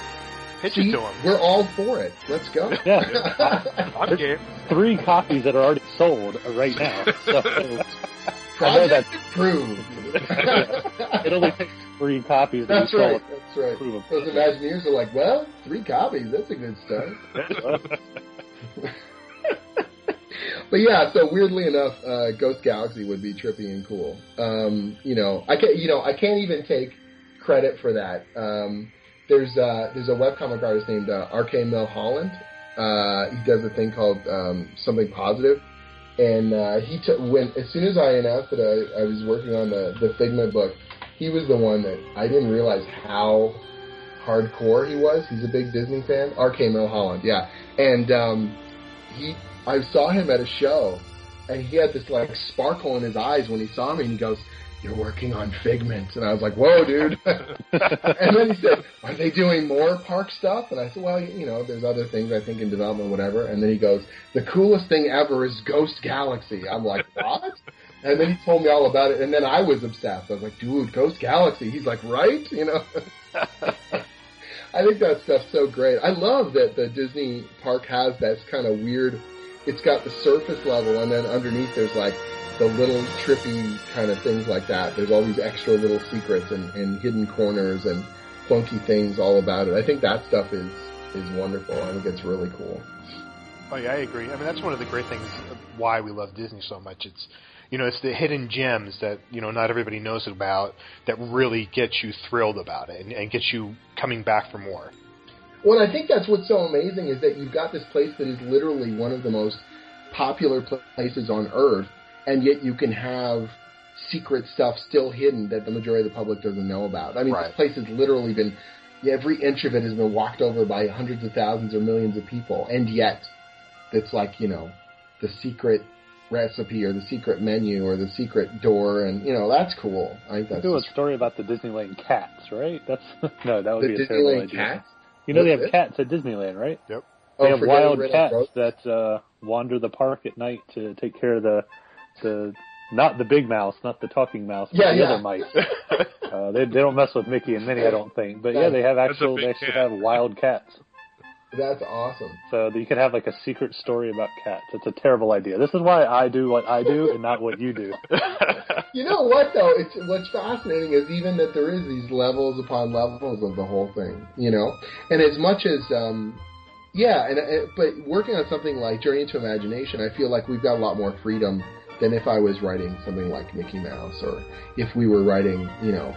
Pitch it to them. We're all for it. Let's go. Yeah. I'm game. 3 copies that are already sold right now. So I know that's true. It only takes 3 copies. That's right. That's right. Those Imagineers are like, well, 3 copies. That's a good start. But yeah, so weirdly enough, Ghost Galaxy would be trippy and cool. You know, I can't even take credit for that. There's a webcomic artist named R. K. Milholland. He does a thing called Something Positive. And as soon as I announced that I was working on the Figment book, he was the one that I didn't realize how hardcore he was. He's a big Disney fan. R. K. Milholland, yeah. And I saw him at a show, and he had this like sparkle in his eyes when he saw me, and he goes, "You're working on Figment." And I was like, whoa, dude. And then he said, "Are they doing more park stuff?" And I said, well, you know, there's other things I think in development, whatever. And then he goes, "The coolest thing ever is Ghost Galaxy." I'm like, what? And then he told me all about it. And then I was obsessed. I was like, dude, Ghost Galaxy. He's like, right? You know? I think that stuff's so great. I love that the Disney park has that kind of weird, it's got the surface level, and then underneath there's like the little trippy kind of things like that. There's all these extra little secrets and hidden corners and funky things all about it. I think that stuff is wonderful. I think it's really cool. Oh yeah, I agree. I mean, that's one of the great things why we love Disney so much. It's you know, it's the hidden gems that, you know, not everybody knows about that really gets you thrilled about it and gets you coming back for more. Well, I think that's what's so amazing is that you've got this place that is literally one of the most popular places on Earth, and yet you can have secret stuff still hidden that the majority of the public doesn't know about. I mean, Right. This place has literally been, every inch of it has been walked over by hundreds of thousands or millions of people, and yet it's like, you know, the secret recipe or the secret menu or the secret door, and, you know, that's cool. I think that's... You do a story about the Disneyland cats, right? That's... No, that would be a terrible idea. The Disneyland cats? You know, they have cats at Disneyland, right? Yep. They have wild cats that wander the park at night to take care of the not the big mouse, not the talking mouse, but the other mice. They don't mess with Mickey and Minnie, I don't think. But they have actually have wild cats. That's awesome. So you could have like a secret story about cats. It's a terrible idea. This is why I do what I do and not what you do. You know what, though? It's what's fascinating is even that there is these levels upon levels of the whole thing, you know? And as much as, but working on something like Journey into Imagination, I feel like we've got a lot more freedom than if I was writing something like Mickey Mouse, or if we were writing, you know,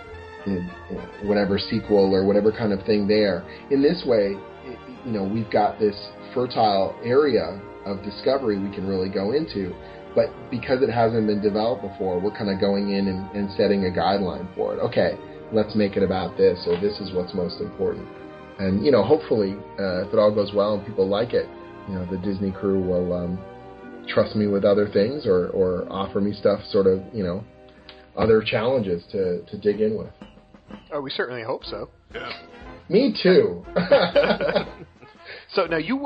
whatever sequel or whatever kind of thing there. In this way, you know, we've got this fertile area of discovery we can really go into. But because it hasn't been developed before, we're kind of going in and setting a guideline for it. Okay, let's make it about this, or this is what's most important. And, you know, hopefully, if it all goes well and people like it, you know, the Disney crew will trust me with other things or offer me stuff, sort of, you know, other challenges to dig in with. Oh, we certainly hope so. Yeah. Me too. So now you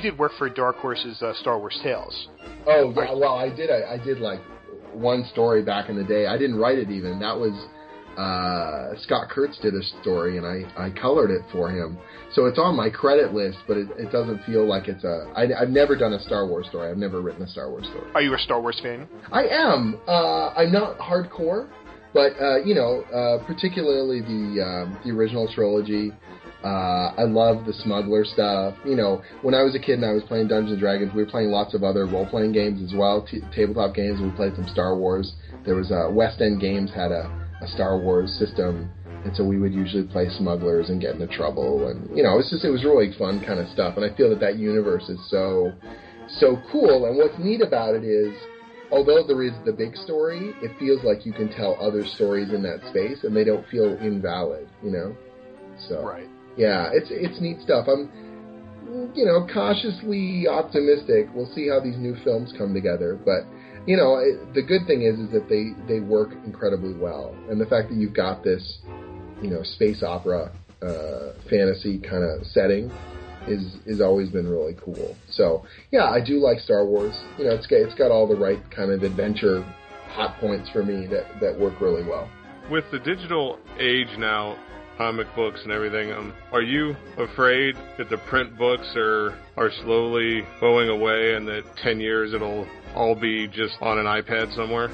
did work for Dark Horse's Star Wars Tales. Oh, yeah, well, I did like one story back in the day. I didn't write it even. That was Scott Kurtz did a story, and I colored it for him. So it's on my credit list, but it doesn't feel like it's a... I've never done a Star Wars story. I've never written a Star Wars story. Are you a Star Wars fan? I am. I'm not hardcore, but, you know, particularly the original trilogy... I love the smuggler stuff. You know, when I was a kid and I was playing Dungeons and Dragons, we were playing lots of other role-playing games as well, tabletop games. We played some Star Wars. There was West End Games had a Star Wars system, and so we would usually play smugglers and get into trouble. And, you know, it was really fun kind of stuff. And I feel that universe is so cool. And what's neat about it is, although there is the big story, it feels like you can tell other stories in that space, and they don't feel invalid. You know, so right. Yeah, it's neat stuff. I'm, you know, cautiously optimistic. We'll see how these new films come together. But, you know, the good thing is that they work incredibly well. And the fact that you've got this, you know, space opera fantasy kind of setting is always been really cool. So, yeah, I do like Star Wars. You know, it's got all the right kind of adventure hot points for me that work really well. With the digital age now, comic books and everything, are you afraid that the print books are slowly going away and that 10 years it'll all be just on an iPad somewhere?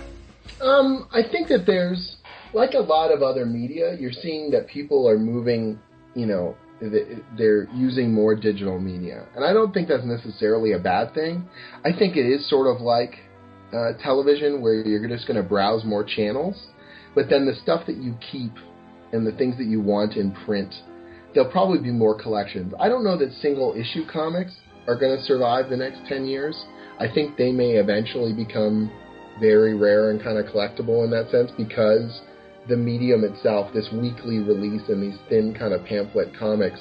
I think that there's, like a lot of other media, you're seeing that people are moving, you know, they're using more digital media. And I don't think that's necessarily a bad thing. I think it is sort of like television, where you're just going to browse more channels, but then the stuff that you keep and the things that you want in print, there'll probably be more collections. I don't know that single-issue comics are going to survive the next 10 years. I think they may eventually become very rare and kind of collectible in that sense, because the medium itself, this weekly release and these thin kind of pamphlet comics,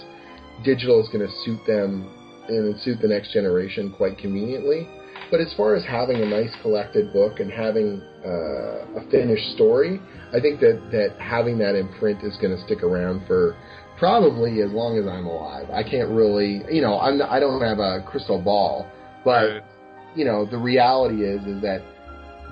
digital is going to suit them and suit the next generation quite conveniently. But as far as having a nice collected book and having a finished story, I think that having that in print is going to stick around for probably as long as I'm alive. I can't really, you know, I don't have a crystal ball, but, you know, the reality is that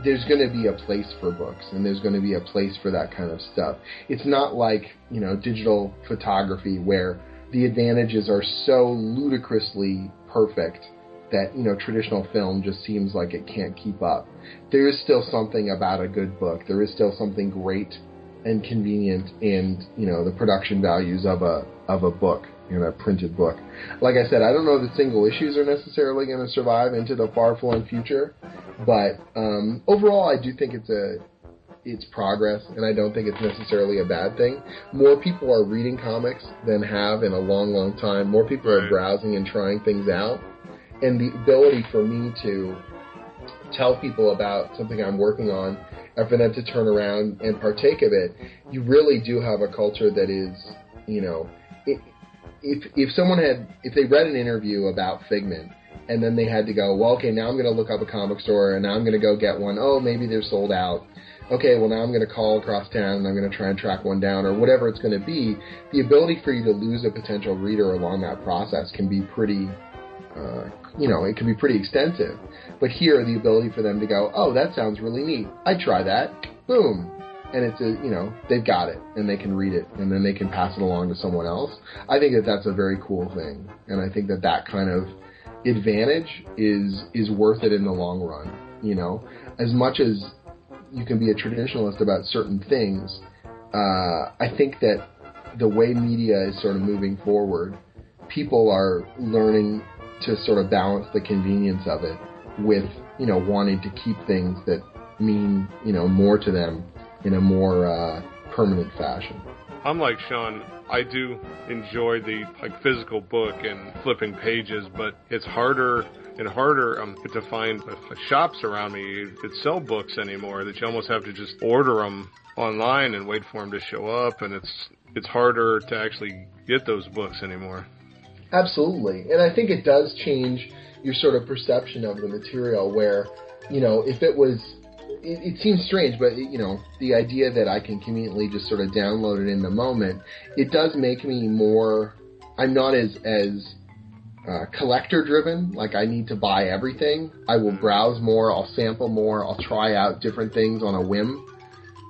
there's going to be a place for books, and there's going to be a place for that kind of stuff. It's not like, you know, digital photography, where the advantages are so ludicrously perfect that, you know, traditional film just seems like it can't keep up. There is still something about a good book. There is still something great and convenient in, you know, the production values of a book in a printed book. Like I said, I don't know that single issues are necessarily going to survive into the far-flung future, but overall I do think it's progress, and I don't think it's necessarily a bad thing. More people are reading comics than have in a long, long time. More people are browsing and trying things out. And the ability for me to tell people about something I'm working on and for them to turn around and partake of it, you really do have a culture that is, you know, if they read an interview about Figment and then they had to go, well, okay, now I'm going to look up a comic store and now I'm going to go get one. Oh, maybe they're sold out. Okay, well, now I'm going to call across town and I'm going to try and track one down, or whatever it's going to be. The ability for you to lose a potential reader along that process can be pretty... it can be pretty extensive. But here, the ability for them to go, oh, that sounds really neat. I'd try that. Boom. And it's they've got it, and they can read it, and then they can pass it along to someone else. I think that that's a very cool thing, and I think that that kind of advantage is worth it in the long run. You know, as much as you can be a traditionalist about certain things, I think that the way media is sort of moving forward, people are learning to sort of balance the convenience of it with, wanting to keep things that mean, more to them in a more permanent fashion. I'm like Sean. I do enjoy the physical book and flipping pages, but it's harder and harder to find shops around me that sell books anymore, that you almost have to just order them online and wait for them to show up, and it's harder to actually get those books anymore. Absolutely. And I think it does change your sort of perception of the material where, if it was, it seems strange, but, the idea that I can conveniently just sort of download it in the moment, it does make me more, I'm not as collector driven, like I need to buy everything. I will browse more, I'll sample more, I'll try out different things on a whim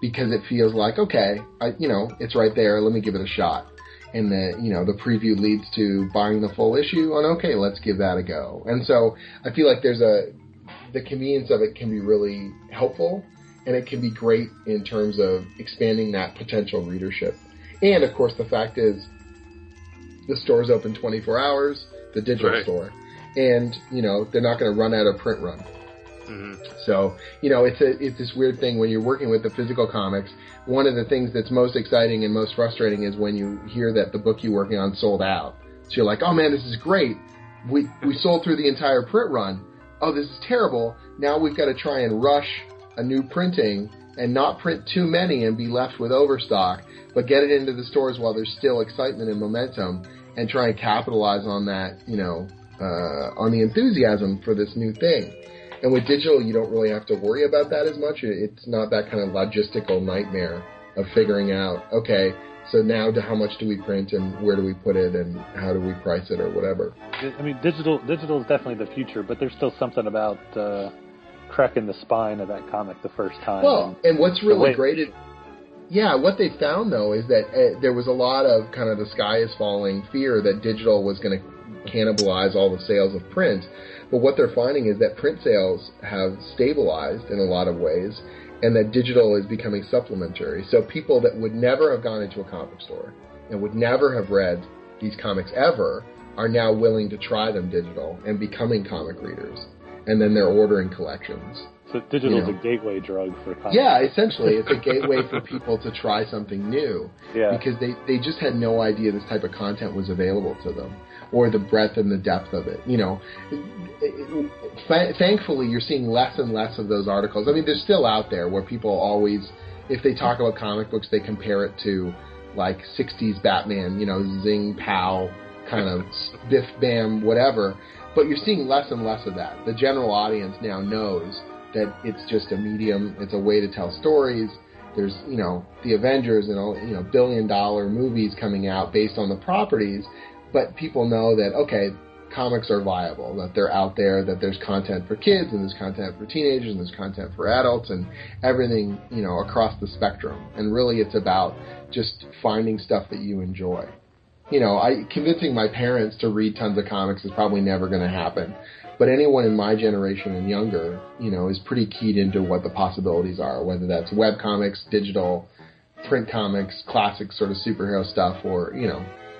because it feels like, okay, I it's right there, let me give it a shot. And the preview leads to buying the full issue on, okay, let's give that a go. And so I feel like the convenience of it can be really helpful, and it can be great in terms of expanding that potential readership. And of course the fact is the store's open 24 hours, the digital store, and they're not going to run out of print run. Mm-hmm. So, it's this weird thing when you're working with the physical comics. One of the things that's most exciting and most frustrating is when you hear that the book you're working on sold out. So you're like, oh man, this is great. We sold through the entire print run. Oh, this is terrible. Now we've got to try and rush a new printing and not print too many and be left with overstock, but get it into the stores while there's still excitement and momentum and try and capitalize on that, on the enthusiasm for this new thing. And with digital, you don't really have to worry about that as much. It's not that kind of logistical nightmare of figuring out, okay, so now how much do we print and where do we put it and how do we price it or whatever. I mean, digital is definitely the future, but there's still something about cracking the spine of that comic the first time. Well, and what's really great is... Yeah, what they found, though, is that there was a lot of kind of the sky is falling fear that digital was going to cannibalize all the sales of print. But what they're finding is that print sales have stabilized in a lot of ways, and that digital is becoming supplementary. So people that would never have gone into a comic store and would never have read these comics ever are now willing to try them digital and becoming comic readers. And then they're ordering collections. So digital is a gateway drug for comics. Yeah, essentially. It's a gateway for people to try something new. Yeah. Because they just had no idea this type of content was available to them, or the breadth and the depth of it. Thankfully, you're seeing less and less of those articles. I mean, they're still out there where people always, if they talk about comic books, they compare it to, like, 60s Batman, zing, pow, kind of biff, bam, whatever. But you're seeing less and less of that. The general audience now knows that it's just a medium, it's a way to tell stories. There's, the Avengers and, billion-dollar movies coming out based on the properties, but people know that, okay, comics are viable, that they're out there, that there's content for kids, and there's content for teenagers, and there's content for adults, and everything, across the spectrum. And really it's about just finding stuff that you enjoy. Convincing my parents to read tons of comics is probably never going to happen. But anyone in my generation and younger, is pretty keyed into what the possibilities are, whether that's web comics, digital, print comics, classic sort of superhero stuff, or,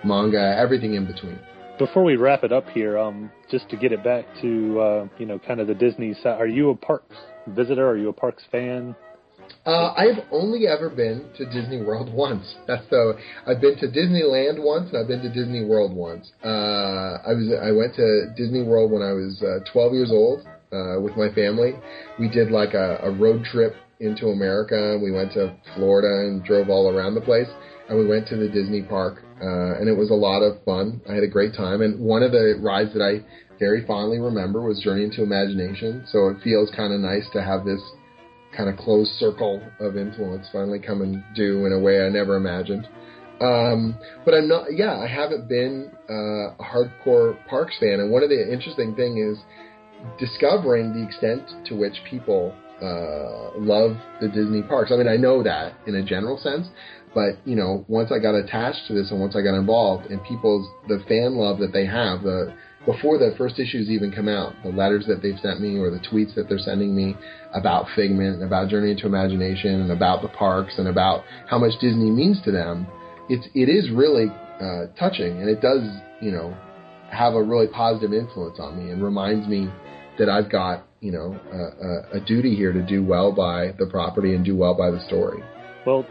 manga, everything in between. Before we wrap it up here, just to get it back to, kind of the Disney side, are you a parks visitor? Are you a parks fan? I've only ever been to Disney World once. I've been to Disneyland once, and I've been to Disney World once. I went to Disney World when I was 12 years old with my family. We did like a road trip into America. We went to Florida and drove all around the place. And we went to the Disney park, and it was a lot of fun. I had a great time. And one of the rides that I very fondly remember was Journey into Imagination. So it feels kind of nice to have this kind of closed circle of influence finally come and do in a way I never imagined. But I'm not, I haven't been a hardcore parks fan. And one of the interesting things is discovering the extent to which people love the Disney parks. I mean, I know that in a general sense. But, once I got attached to this and once I got involved and the fan love that they have, before the first issues even come out, the letters that they've sent me or the tweets that they're sending me about Figment and about Journey into Imagination and about the parks and about how much Disney means to them, it is really touching, and it does, have a really positive influence on me and reminds me that I've got, a duty here to do well by the property and do well by the story. Well,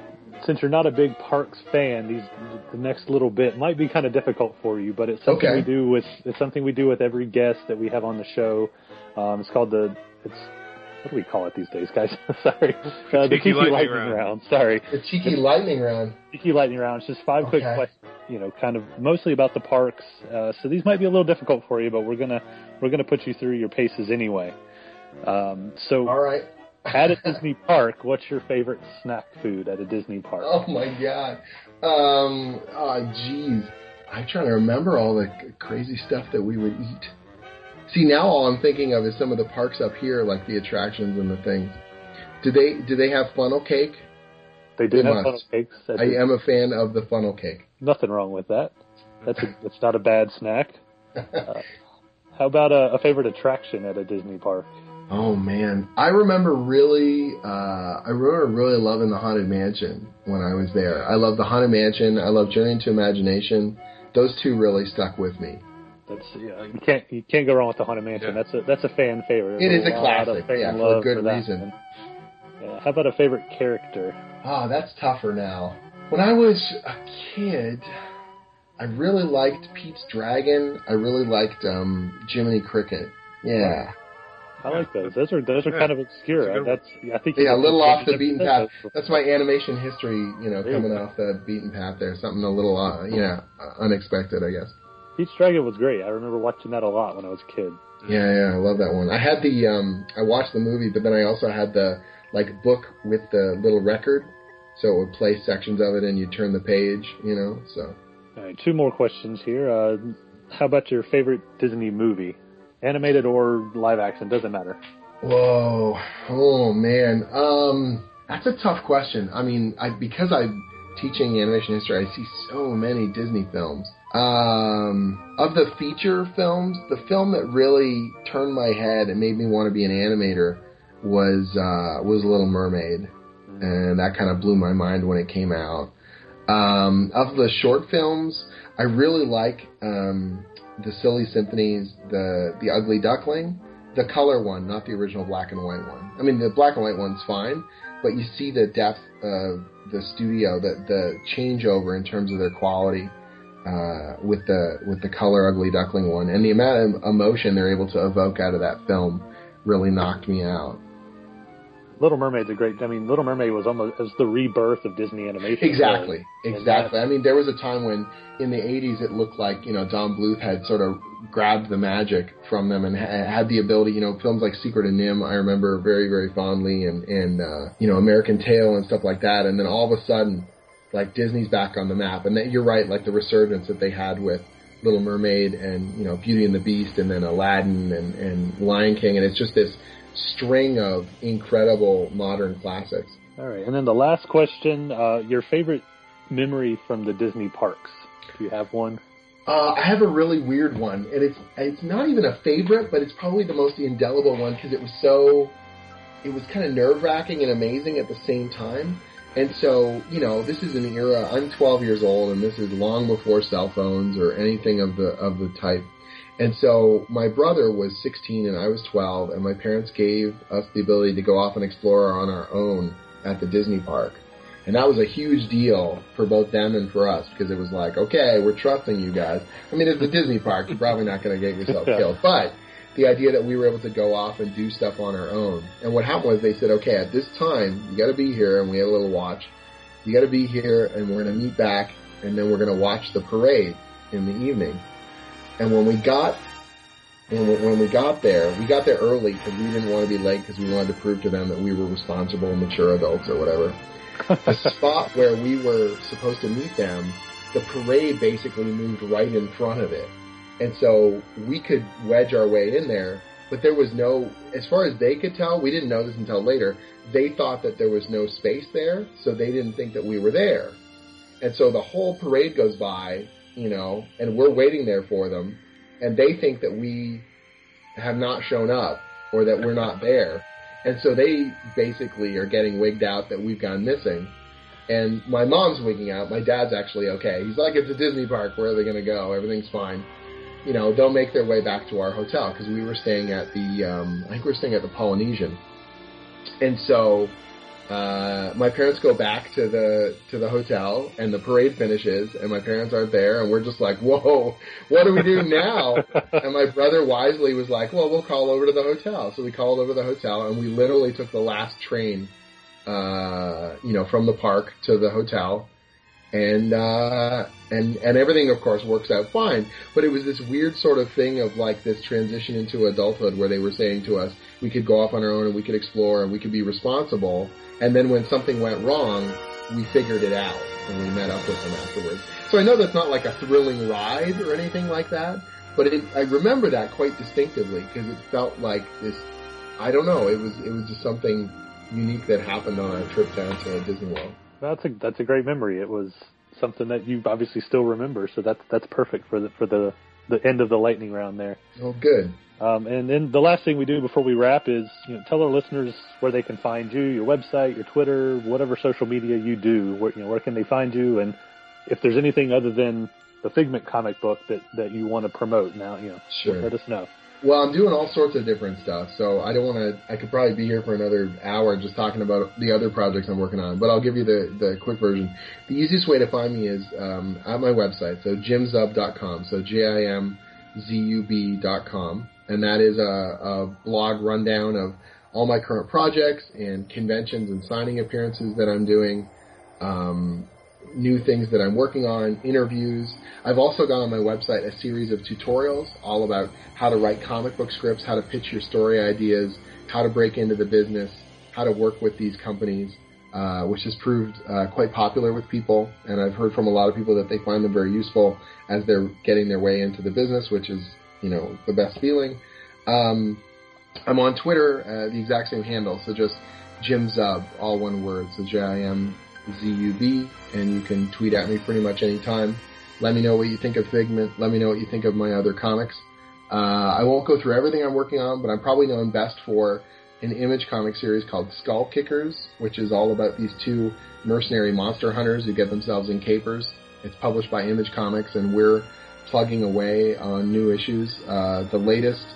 since you're not a big parks fan, the next little bit might be kind of difficult for you, but it's something we do with every guest that we have on the show. It's called what do we call it these days, guys? Sorry, the Tiki lightning round. Sorry, the Tiki lightning round. Tiki lightning round. It's just 5 quick questions, kind of mostly about the parks. So these might be a little difficult for you, but we're gonna put you through your paces anyway. All right. At a Disney park, what's your favorite snack food at a Disney park? Oh, my God. I'm trying to remember all the crazy stuff that we would eat. See, now all I'm thinking of is some of the parks up here, like the attractions and the things. Do they have funnel cake? They do have funnel cakes. I am a fan of the funnel cake. Nothing wrong with that. That's not a bad snack. How about a favorite attraction at a Disney park? Oh, man. I remember really loving The Haunted Mansion when I was there. I loved The Haunted Mansion. I loved Journey into Imagination. Those two really stuck with me. You can't go wrong with The Haunted Mansion. Yeah. That's a fan favorite. It is a classic, for good reason. Yeah. How about a favorite character? Oh, that's tougher now. When I was a kid, I really liked Pete's Dragon. I really liked Jiminy Cricket. Yeah. Wow. I like those. Those are kind of obscure. I think a little off the beaten path. That's my animation history, coming off the beaten path there. Something a little, unexpected, I guess. Pete's Dragon was great. I remember watching that a lot when I was a kid. Yeah, I love that one. I had I watched the movie, but then I also had the book with the little record, so it would play sections of it, and you turn the page, so. All right, 2 more questions here. How about your favorite Disney movie? Animated or live action, doesn't matter. Whoa. Oh, man. That's a tough question. I mean, because I'm teaching animation history, I see so many Disney films. Of the feature films, the film that really turned my head and made me want to be an animator was Little Mermaid. And that kind of blew my mind when it came out. Of the short films, I really like... The Silly Symphonies, the Ugly Duckling, the color one, not the original black and white one. I mean, the black and white one's fine, but you see the depth of the studio, the changeover in terms of their quality with the color Ugly Duckling one, and the amount of emotion they're able to evoke out of that film really knocked me out. Little Mermaid's a great... I mean, Little Mermaid was the rebirth of Disney animation. Exactly. I mean, there was a time when, in the 80s, it looked like, Don Bluth had sort of grabbed the magic from them and had the ability, films like Secret of Nim, I remember very, very fondly, and American Tail and stuff like that. And then all of a sudden, Disney's back on the map. And you're right, the resurgence that they had with Little Mermaid and, Beauty and the Beast and then Aladdin and Lion King. And it's just this string of incredible modern classics. All right, and then the last question, your favorite memory from the Disney parks? Do you have one? I have a really weird one, and it's not even a favorite, but it's probably the most indelible one because it was so it was kind of nerve-wracking and amazing at the same time. And so, you know, this is an era. I'm 12 years old, and this is long before cell phones or anything of the type. And so my brother was 16 and I was 12, and my parents gave us the ability to go off and explore on our own at the Disney park. And that was a huge deal for both them and for us, because it was like, okay, we're trusting you guys. I mean, it's a Disney park. You're probably not going to get yourself killed. But the idea that we were able to go off and do stuff on our own. And what happened was they said, okay, at this time, you got to be here. And we had a little watch. You got to be here, and we're going to meet back, and then we're going to watch the parade in the evening. And when we got there early, because we didn't want to be late, because we wanted to prove to them that we were responsible and mature adults or whatever. The spot where we were supposed to meet them, the parade basically moved right in front of it. And so we could wedge our way in there, but there was no, as far as they could tell, we didn't know this until later, they thought that there was no space there, so they didn't think that we were there. And so the whole parade goes by, you know, and we're waiting there for them, and they think that we have not shown up or that we're not there. And so they basically are getting wigged out that we've gone missing. And my mom's wigging out. My dad's actually okay. He's like, it's a Disney park. Where are they going to go? Everything's fine. You know, they'll make their way back to our hotel, because we were staying at the, I think we were staying at the Polynesian. And so my parents go back to the hotel, and the parade finishes, and my parents aren't there, and we're just like, whoa, what do we do now? And my brother wisely was like, well, we'll call over to the hotel. So we called over the hotel, and we literally took the last train, you know, from the park to the hotel, and everything, of course, works out fine. But it was this weird sort of thing of like this transition into adulthood, where they were saying to us, we could go off on our own, and we could explore, and we could be responsible. And then when something went wrong, we figured it out, and we met up with them afterwards. So I know that's not like a thrilling ride or anything like that, but I remember that quite distinctively, because it felt like this, I don't know, it was just something unique that happened on our trip down to Disney World. That's a great memory. It was something that you obviously still remember, so that's perfect for the end of the lightning round there. Oh, good. And then the last thing we do before we wrap is, you know, tell our listeners where they can find you, your website, your Twitter, whatever social media you do. Where, you know, where can they find you? And if there's anything other than the Figment comic book that you want to promote now, you know, sure, let us know. Well, I'm doing all sorts of different stuff, so I don't want to. I could probably be here for another hour just talking about the other projects I'm working on, but I'll give you the quick version. The easiest way to find me is at my website, so jimzub.com, so jimzub.com, and that is a blog rundown of all my current projects and conventions and signing appearances that I'm doing, new things that I'm working on, interviews. I've also got on my website a series of tutorials all about how to write comic book scripts, how to pitch your story ideas, how to break into the business, how to work with these companies, which has proved quite popular with people. And I've heard from a lot of people that they find them very useful as they're getting their way into the business, which is, you know, the best feeling. I'm on Twitter, the exact same handle, so just Jim Zub, all one word, so JIMZUB, and you can tweet at me pretty much any time. Let me know what you think of Figment. Let me know what you think of my other comics. I won't go through everything I'm working on, but I'm probably known best for an Image comic series called Skull Kickers, which is all about these two mercenary monster hunters who get themselves in capers. It's published by Image Comics, and we're plugging away on new issues. The latest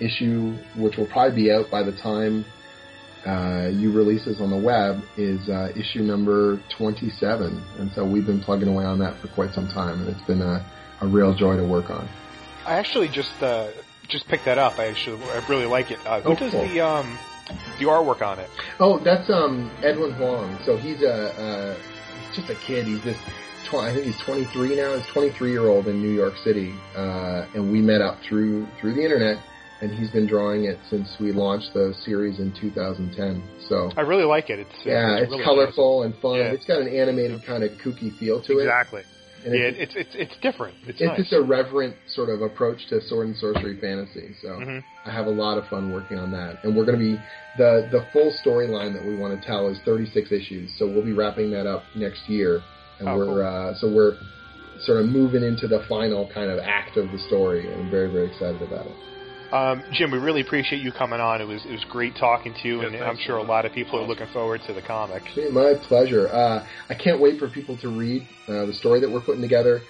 issue, which will probably be out by the time you release this on the web, is issue number 27, and so we've been plugging away on that for quite some time, and it's been a real joy to work on. I actually just picked that up. I really like it. Who does the artwork on it? Oh, that's Edwin Huang. So he's he's just a kid. He's this, I think he's 23 now. He's a 23-year-old in New York City, and we met up through the internet. And he's been drawing it since we launched the series in 2010. So I really like it. It's really colorful and fun. Yeah. It's got an animated kind of kooky feel to it. Exactly. And it's different. It's nice. It's a reverent sort of approach to sword and sorcery fantasy. So I have a lot of fun working on that. And we're going to be the full storyline that we want to tell is 36 issues. So we'll be wrapping that up next year. And we're sort of moving into the final kind of act of the story. And I'm very, very excited about it. Jim, we really appreciate you coming on. It was great talking to you, and I'm sure a lot of people are looking forward to the comic. My pleasure. I can't wait for people to read the story that we're putting together.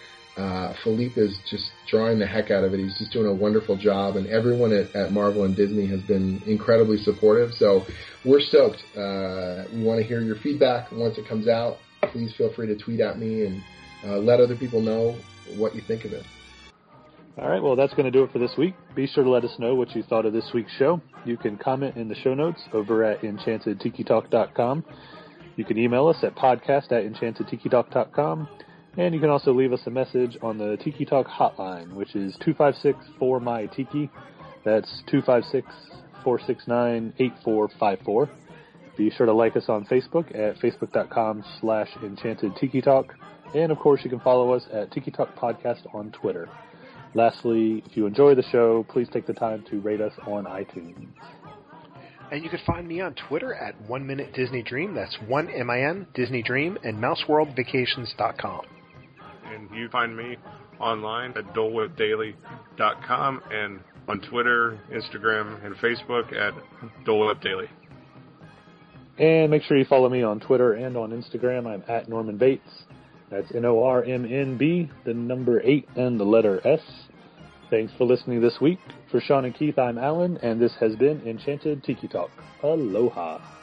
Philippe is just drawing the heck out of it. He's just doing a wonderful job, and everyone at Marvel and Disney has been incredibly supportive, so we're stoked. We want to hear your feedback once it comes out. Please feel free to tweet at me and let other people know what you think of it. All right, well, that's going to do it for this week. Be sure to let us know what you thought of this week's show. You can comment in the show notes over at enchantedtikitalk.com. You can email us at podcast@enchantedtikitalk.com. And you can also leave us a message on the Tiki Talk hotline, which is 256-4MY-TIKI. That's 256-469-8454. Be sure to like us on Facebook at facebook.com/enchantedtikitalk. And, of course, you can follow us at Tiki Talk Podcast on Twitter. Lastly, if you enjoy the show, please take the time to rate us on iTunes. And you can find me on Twitter at 1 Minute Disney Dream. That's 1MIN Disney Dream and MouseWorldVacations.com. And you find me online at DoleWhipDaily.com and on Twitter, Instagram, and Facebook at DoleWhipDaily. And make sure you follow me on Twitter and on Instagram. I'm at Norman Bates. That's NORMNB, the number 8 and the letter S. Thanks for listening this week. For Sean and Keith, I'm Alan, and this has been Enchanted Tiki Talk. Aloha.